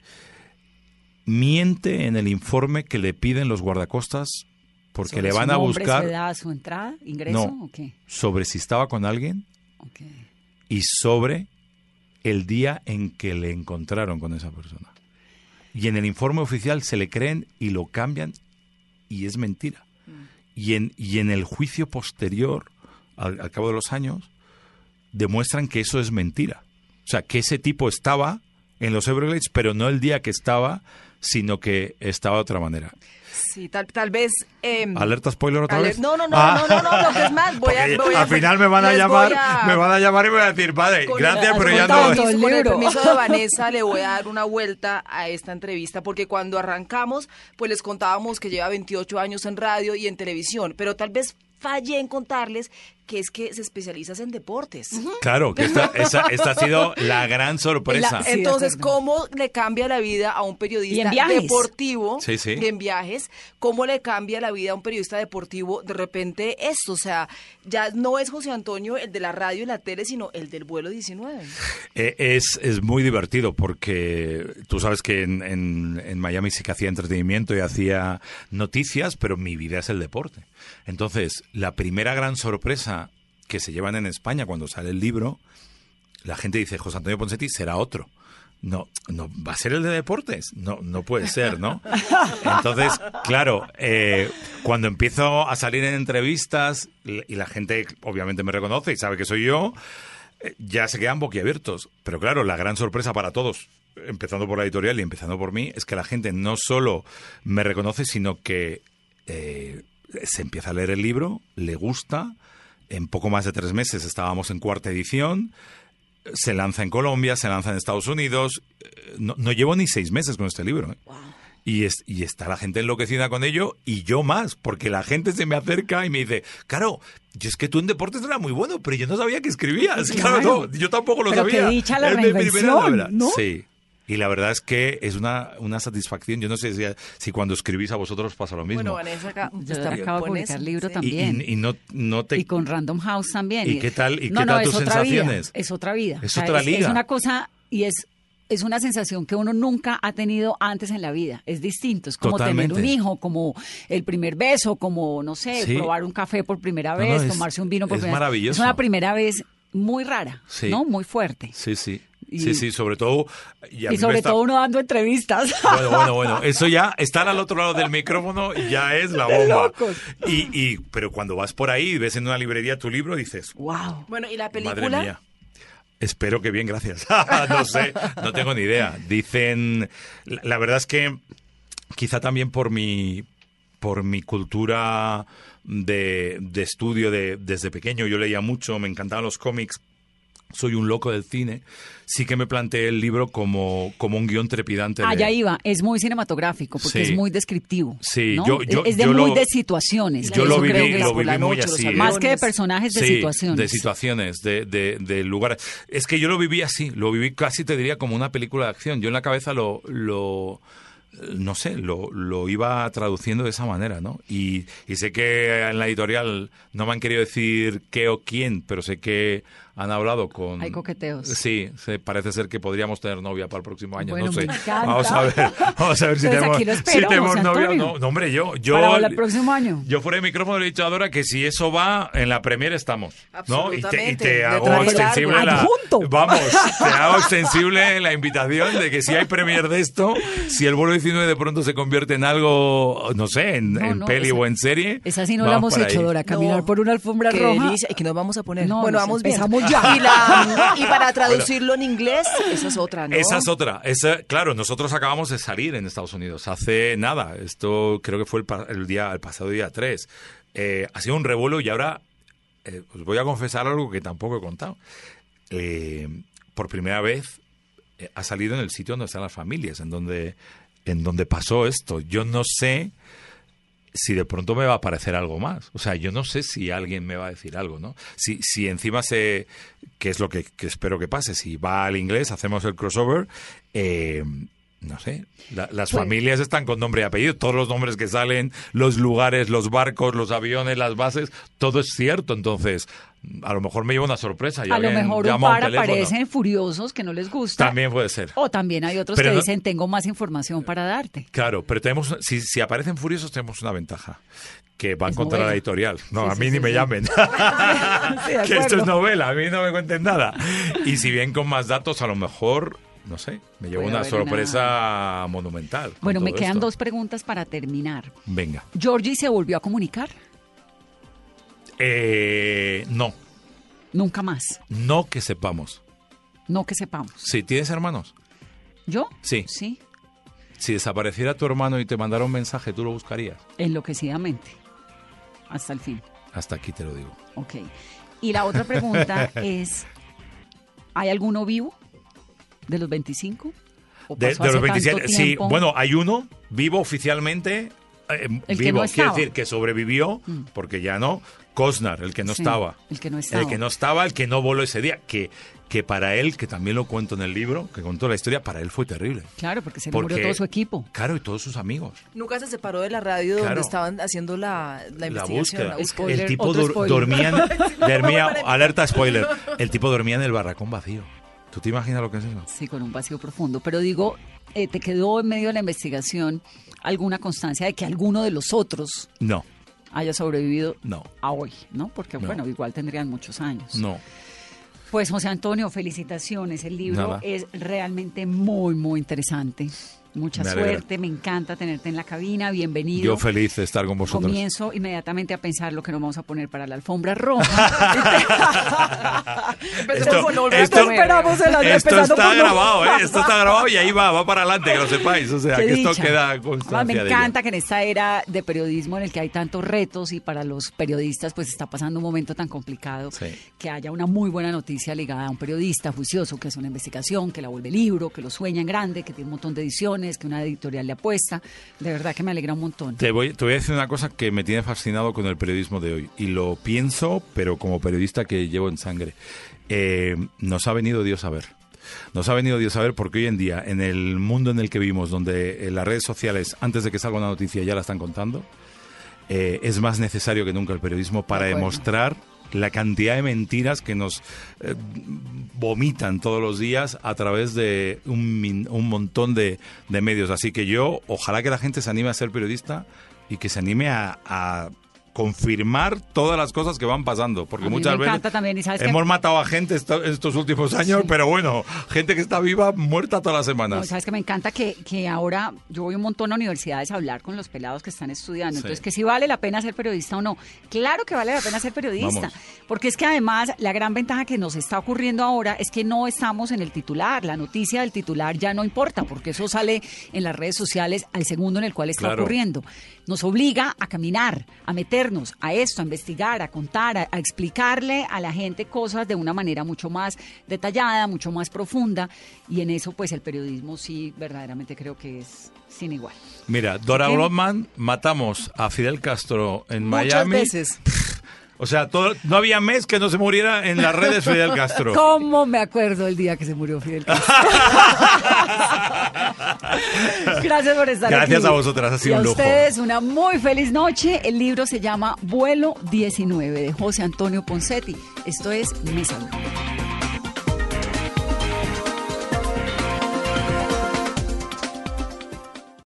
miente en el informe que le piden los guardacostas porque le van a buscar... ¿Sobre su nombre se da su entrada, ingreso no, o qué? Sobre si estaba con alguien, okay, y sobre el día en que le encontraron con esa persona. Y en el informe oficial se le creen y lo cambian y es mentira. Mm. Y, en, y en el juicio posterior... Al, al cabo de los años, demuestran que eso es mentira. O sea, que ese tipo estaba en los Everglades, pero no el día que estaba, sino que estaba de otra manera. Sí, tal, tal vez... Eh, ¿Alerta spoiler otra aler- vez? No, no, no, ah. no, no, no, no, que es más, voy a, voy a... Al final me van a llamar, a... me van a llamar y me van a decir, padre, con gracias, el, pero ya no... Con libro. El permiso de Vanessa, le voy a dar una vuelta a esta entrevista, porque cuando arrancamos, pues les contábamos que lleva veintiocho años en radio y en televisión, pero tal vez fallé en contarles que es que se especializas en deportes. Claro, que esta, esa, esta ha sido la gran sorpresa. La, entonces, ¿cómo le cambia la vida a un periodista deportivo? Sí, sí. En viajes, ¿cómo le cambia la vida a un periodista deportivo de repente esto? O sea, ya no es José Antonio el de la radio y la tele, sino el del vuelo diecinueve. Eh, es, es muy divertido porque tú sabes que en, en, en Miami sí que hacía entretenimiento y hacía noticias, pero mi vida es el deporte. Entonces, la primera gran sorpresa que se llevan en España cuando sale el libro, la gente dice, José Antonio Ponseti será otro. No, no va a ser el de deportes. No, no puede ser, ¿no? Entonces, claro, eh, cuando empiezo a salir en entrevistas y la gente obviamente me reconoce y sabe que soy yo, ya se quedan boquiabiertos. Pero claro, la gran sorpresa para todos, empezando por la editorial y empezando por mí, es que la gente no solo me reconoce, sino que eh, se empieza a leer el libro, le gusta. En poco más de tres meses estábamos en cuarta edición, se lanza en Colombia, se lanza en Estados Unidos. No, no llevo ni seis meses con este libro. ¿eh? Wow. Y, es, y está la gente enloquecida con ello y yo más, porque la gente se me acerca y me dice, claro, yo es que tú en deportes eras muy bueno, pero yo no sabía que escribías. Claro, claro no, yo tampoco lo pero sabía. Pero que dicha la reinvención, ¿no? Sí. Y la verdad es que es una, una satisfacción. Yo no sé si, si cuando escribís a vosotros pasa lo mismo. Bueno, Vanessa acá, yo está, acabo de publicar el libro, sí, también. Y, y, y, no, no te... y con Random House también. ¿Y qué tal, y no, qué no, tal tus sensaciones? Vida, es otra vida. Es o sea, otra es, liga. Es una cosa y es, es una sensación que uno nunca ha tenido antes en la vida. Es distinto. Es como Totalmente. Tener un hijo, como el primer beso, como, no sé, sí. probar un café por primera vez, no, no, es, tomarse un vino por primera vez. Es maravilloso. Es una primera vez muy rara, sí. ¿no? Muy fuerte. Sí, sí. Y, sí, sí, sobre todo... Y, y sobre está... todo uno dando entrevistas. Bueno, bueno, bueno. Eso ya, estar al otro lado del micrófono ya es la bomba. Y, y pero cuando vas por ahí y ves en una librería tu libro, dices... ¡Wow! Bueno, ¿y la película? Madre mía. Espero que bien, gracias. No sé, no tengo ni idea. Dicen... La, la verdad es que quizá también por mi, por mi cultura de, de estudio de, desde pequeño, yo leía mucho, me encantaban los cómics. Soy un loco del cine, sí que me planteé el libro como, como un guión trepidante. Allá de... iba, es muy cinematográfico porque sí. es muy descriptivo. Sí, ¿no? yo, yo, es de yo muy lo, de situaciones. Yo lo viví, creo lo viví muy así. Más que de personajes, de sí, situaciones. De situaciones, de, de, de lugares. Es que yo lo viví así, lo viví casi te diría como una película de acción. Yo en la cabeza lo, lo no sé, lo, lo iba traduciendo de esa manera, ¿no? Y, y sé que en la editorial no me han querido decir qué o quién, pero sé que... Han hablado con... Hay coqueteos. Sí, sí, parece ser que podríamos tener novia para el próximo año, bueno, no sé. Vamos a ver, vamos a ver si tenemos, espero, si tenemos novia o no. No, hombre, yo... yo para el próximo año. Yo fuera de micrófono le he dicho a Dora que si eso va, en la premier estamos. ¿No? Y te, y te hago extensible la... Vamos, te hago extensible la invitación de que si hay premier de esto, si el vuelo diecinueve de pronto se convierte en algo, no sé, en, no, en no, peli esa, o en serie. Esa sí no la hemos hecho, ahí. Dora, caminar no, por una alfombra qué roja. Delicia. ¿Y qué nos vamos a poner? No, bueno, vamos bien. Ya. Y, la, y para traducirlo bueno, en inglés, esa es otra, ¿no? Esa es otra. Esa, claro, nosotros acabamos de salir en Estados Unidos hace nada. Esto creo que fue el, el, día, el pasado día tres. Eh, ha sido un revuelo y ahora eh, os voy a confesar algo que tampoco he contado. Eh, por primera vez eh, ha salido en el sitio donde están las familias, en donde, en donde pasó esto. Yo no sé si de pronto me va a aparecer algo más. O sea, yo no sé si alguien me va a decir algo, ¿no? Si, si encima se... que es lo que, que espero que pase. Si va al inglés, hacemos el crossover... Eh, no sé, la, las pues, familias están con nombre y apellido, todos los nombres que salen, los lugares, los barcos, los aviones, las bases, todo es cierto, entonces a lo mejor me llevo una sorpresa. Ya a bien, lo mejor un par un aparecen furiosos que no les gusta. También puede ser. O también hay otros pero que no, dicen, tengo más información para darte. Claro, pero tenemos si, si aparecen furiosos tenemos una ventaja, que van es contra novela. La editorial. No, sí, a mí sí, ni sí, me sí. llamen. Sí, que esto es novela, a mí no me cuenten nada. Y si bien con más datos a lo mejor... No sé, me llevo una sorpresa nada. monumental. Bueno, me quedan esto. dos preguntas para terminar. Venga. ¿Georgie se volvió a comunicar? Eh, no. ¿Nunca más? No que sepamos. No que sepamos. Sí, ¿tienes hermanos? ¿Yo? Sí. Sí. Si desapareciera tu hermano y te mandara un mensaje, ¿tú lo buscarías? Enloquecidamente. Hasta el fin. Hasta aquí te lo digo. Ok. Y la otra pregunta es, ¿hay alguno vivo? ¿De los veinticinco? De, de los veintisiete, sí. Bueno, hay uno vivo oficialmente, eh, el vivo, que no quiere decir que sobrevivió, mm. porque ya no, Costner, el que no sí, estaba. El que no estaba. El que no estaba, el que no voló ese día, que, que para él, que también lo cuento en el libro, que contó la historia, para él fue terrible. Claro, porque se porque, le murió todo su equipo. Claro, y todos sus amigos. Nunca se separó de la radio claro, donde estaban haciendo la, la investigación. La búsqueda. La spoiler, el tipo do, dormía, dormía, alerta spoiler, el tipo dormía en el barracón vacío. ¿Tú te imaginas lo que es eso? Sí, con un vacío profundo. Pero digo, eh, ¿te quedó en medio de la investigación alguna constancia de que alguno de los otros no haya sobrevivido no. a hoy? ¿No? Porque, no. bueno, igual tendrían muchos años. No. Pues, José Antonio, felicitaciones. El libro Nada. es realmente muy, muy interesante. Mucha me suerte, me encanta tenerte en la cabina, bienvenido. Yo feliz de estar con vosotros. Comienzo inmediatamente a pensar lo que nos vamos a poner para la alfombra roja. esto, esto, esto, esperamos el año, esto está grabado, ¿eh? Esto está grabado y ahí va, va para adelante, que lo sepáis. O sea, Qué que dicha. Esto queda constancia. Ah, me encanta que en esta era de periodismo en el que hay tantos retos y para los periodistas pues está pasando un momento tan complicado, sí. que haya una muy buena noticia ligada a un periodista juicioso, que hace una investigación, que la vuelve libro, que lo sueña en grande, que tiene un montón de ediciones, que una editorial le apuesta. De verdad que me alegra un montón. Te voy, te voy a decir una cosa que me tiene fascinado con el periodismo de hoy, y lo pienso, pero como periodista que llevo en sangre. Eh, nos ha venido Dios a ver. Nos ha venido Dios a ver porque hoy en día, en el mundo en el que vivimos, donde las redes sociales, antes de que salga una noticia, ya la están contando, eh, es más necesario que nunca el periodismo para bueno. demostrar la cantidad de mentiras que nos eh, vomitan todos los días a través de un, un montón de, de medios. Así que yo, ojalá que la gente se anime a ser periodista y que se anime a, a confirmar todas las cosas que van pasando. Porque muchas veces también, hemos que... matado a gente esto, estos últimos años, sí. pero bueno, gente que está viva, muerta todas las semanas. No, sabes que me encanta que, que ahora yo voy un montón a universidades a hablar con los pelados que están estudiando. Sí. Entonces, que si vale la pena ser periodista o no. Claro que vale la pena ser periodista. Vamos. Porque es que además la gran ventaja que nos está ocurriendo ahora es que no estamos en el titular. La noticia del titular ya no importa, porque eso sale en las redes sociales al segundo en el cual está claro. ocurriendo. Nos obliga a caminar, a meter a esto, a investigar, a contar, a, a explicarle a la gente cosas de una manera mucho más detallada, mucho más profunda, y en eso pues el periodismo sí verdaderamente creo que es sin igual. Mira, Dora Gladman, matamos a Fidel Castro en Miami. Muchas veces. O sea, todo, no había mes que no se muriera en las redes Fidel Castro. ¿Cómo me acuerdo el día que se murió Fidel Castro? Gracias por estar Gracias aquí. Gracias a vosotras, ha sido y un lujo. A ustedes una muy feliz noche. El libro se llama Vuelo diecinueve de José Antonio Ponseti. Esto es Mesa Blue.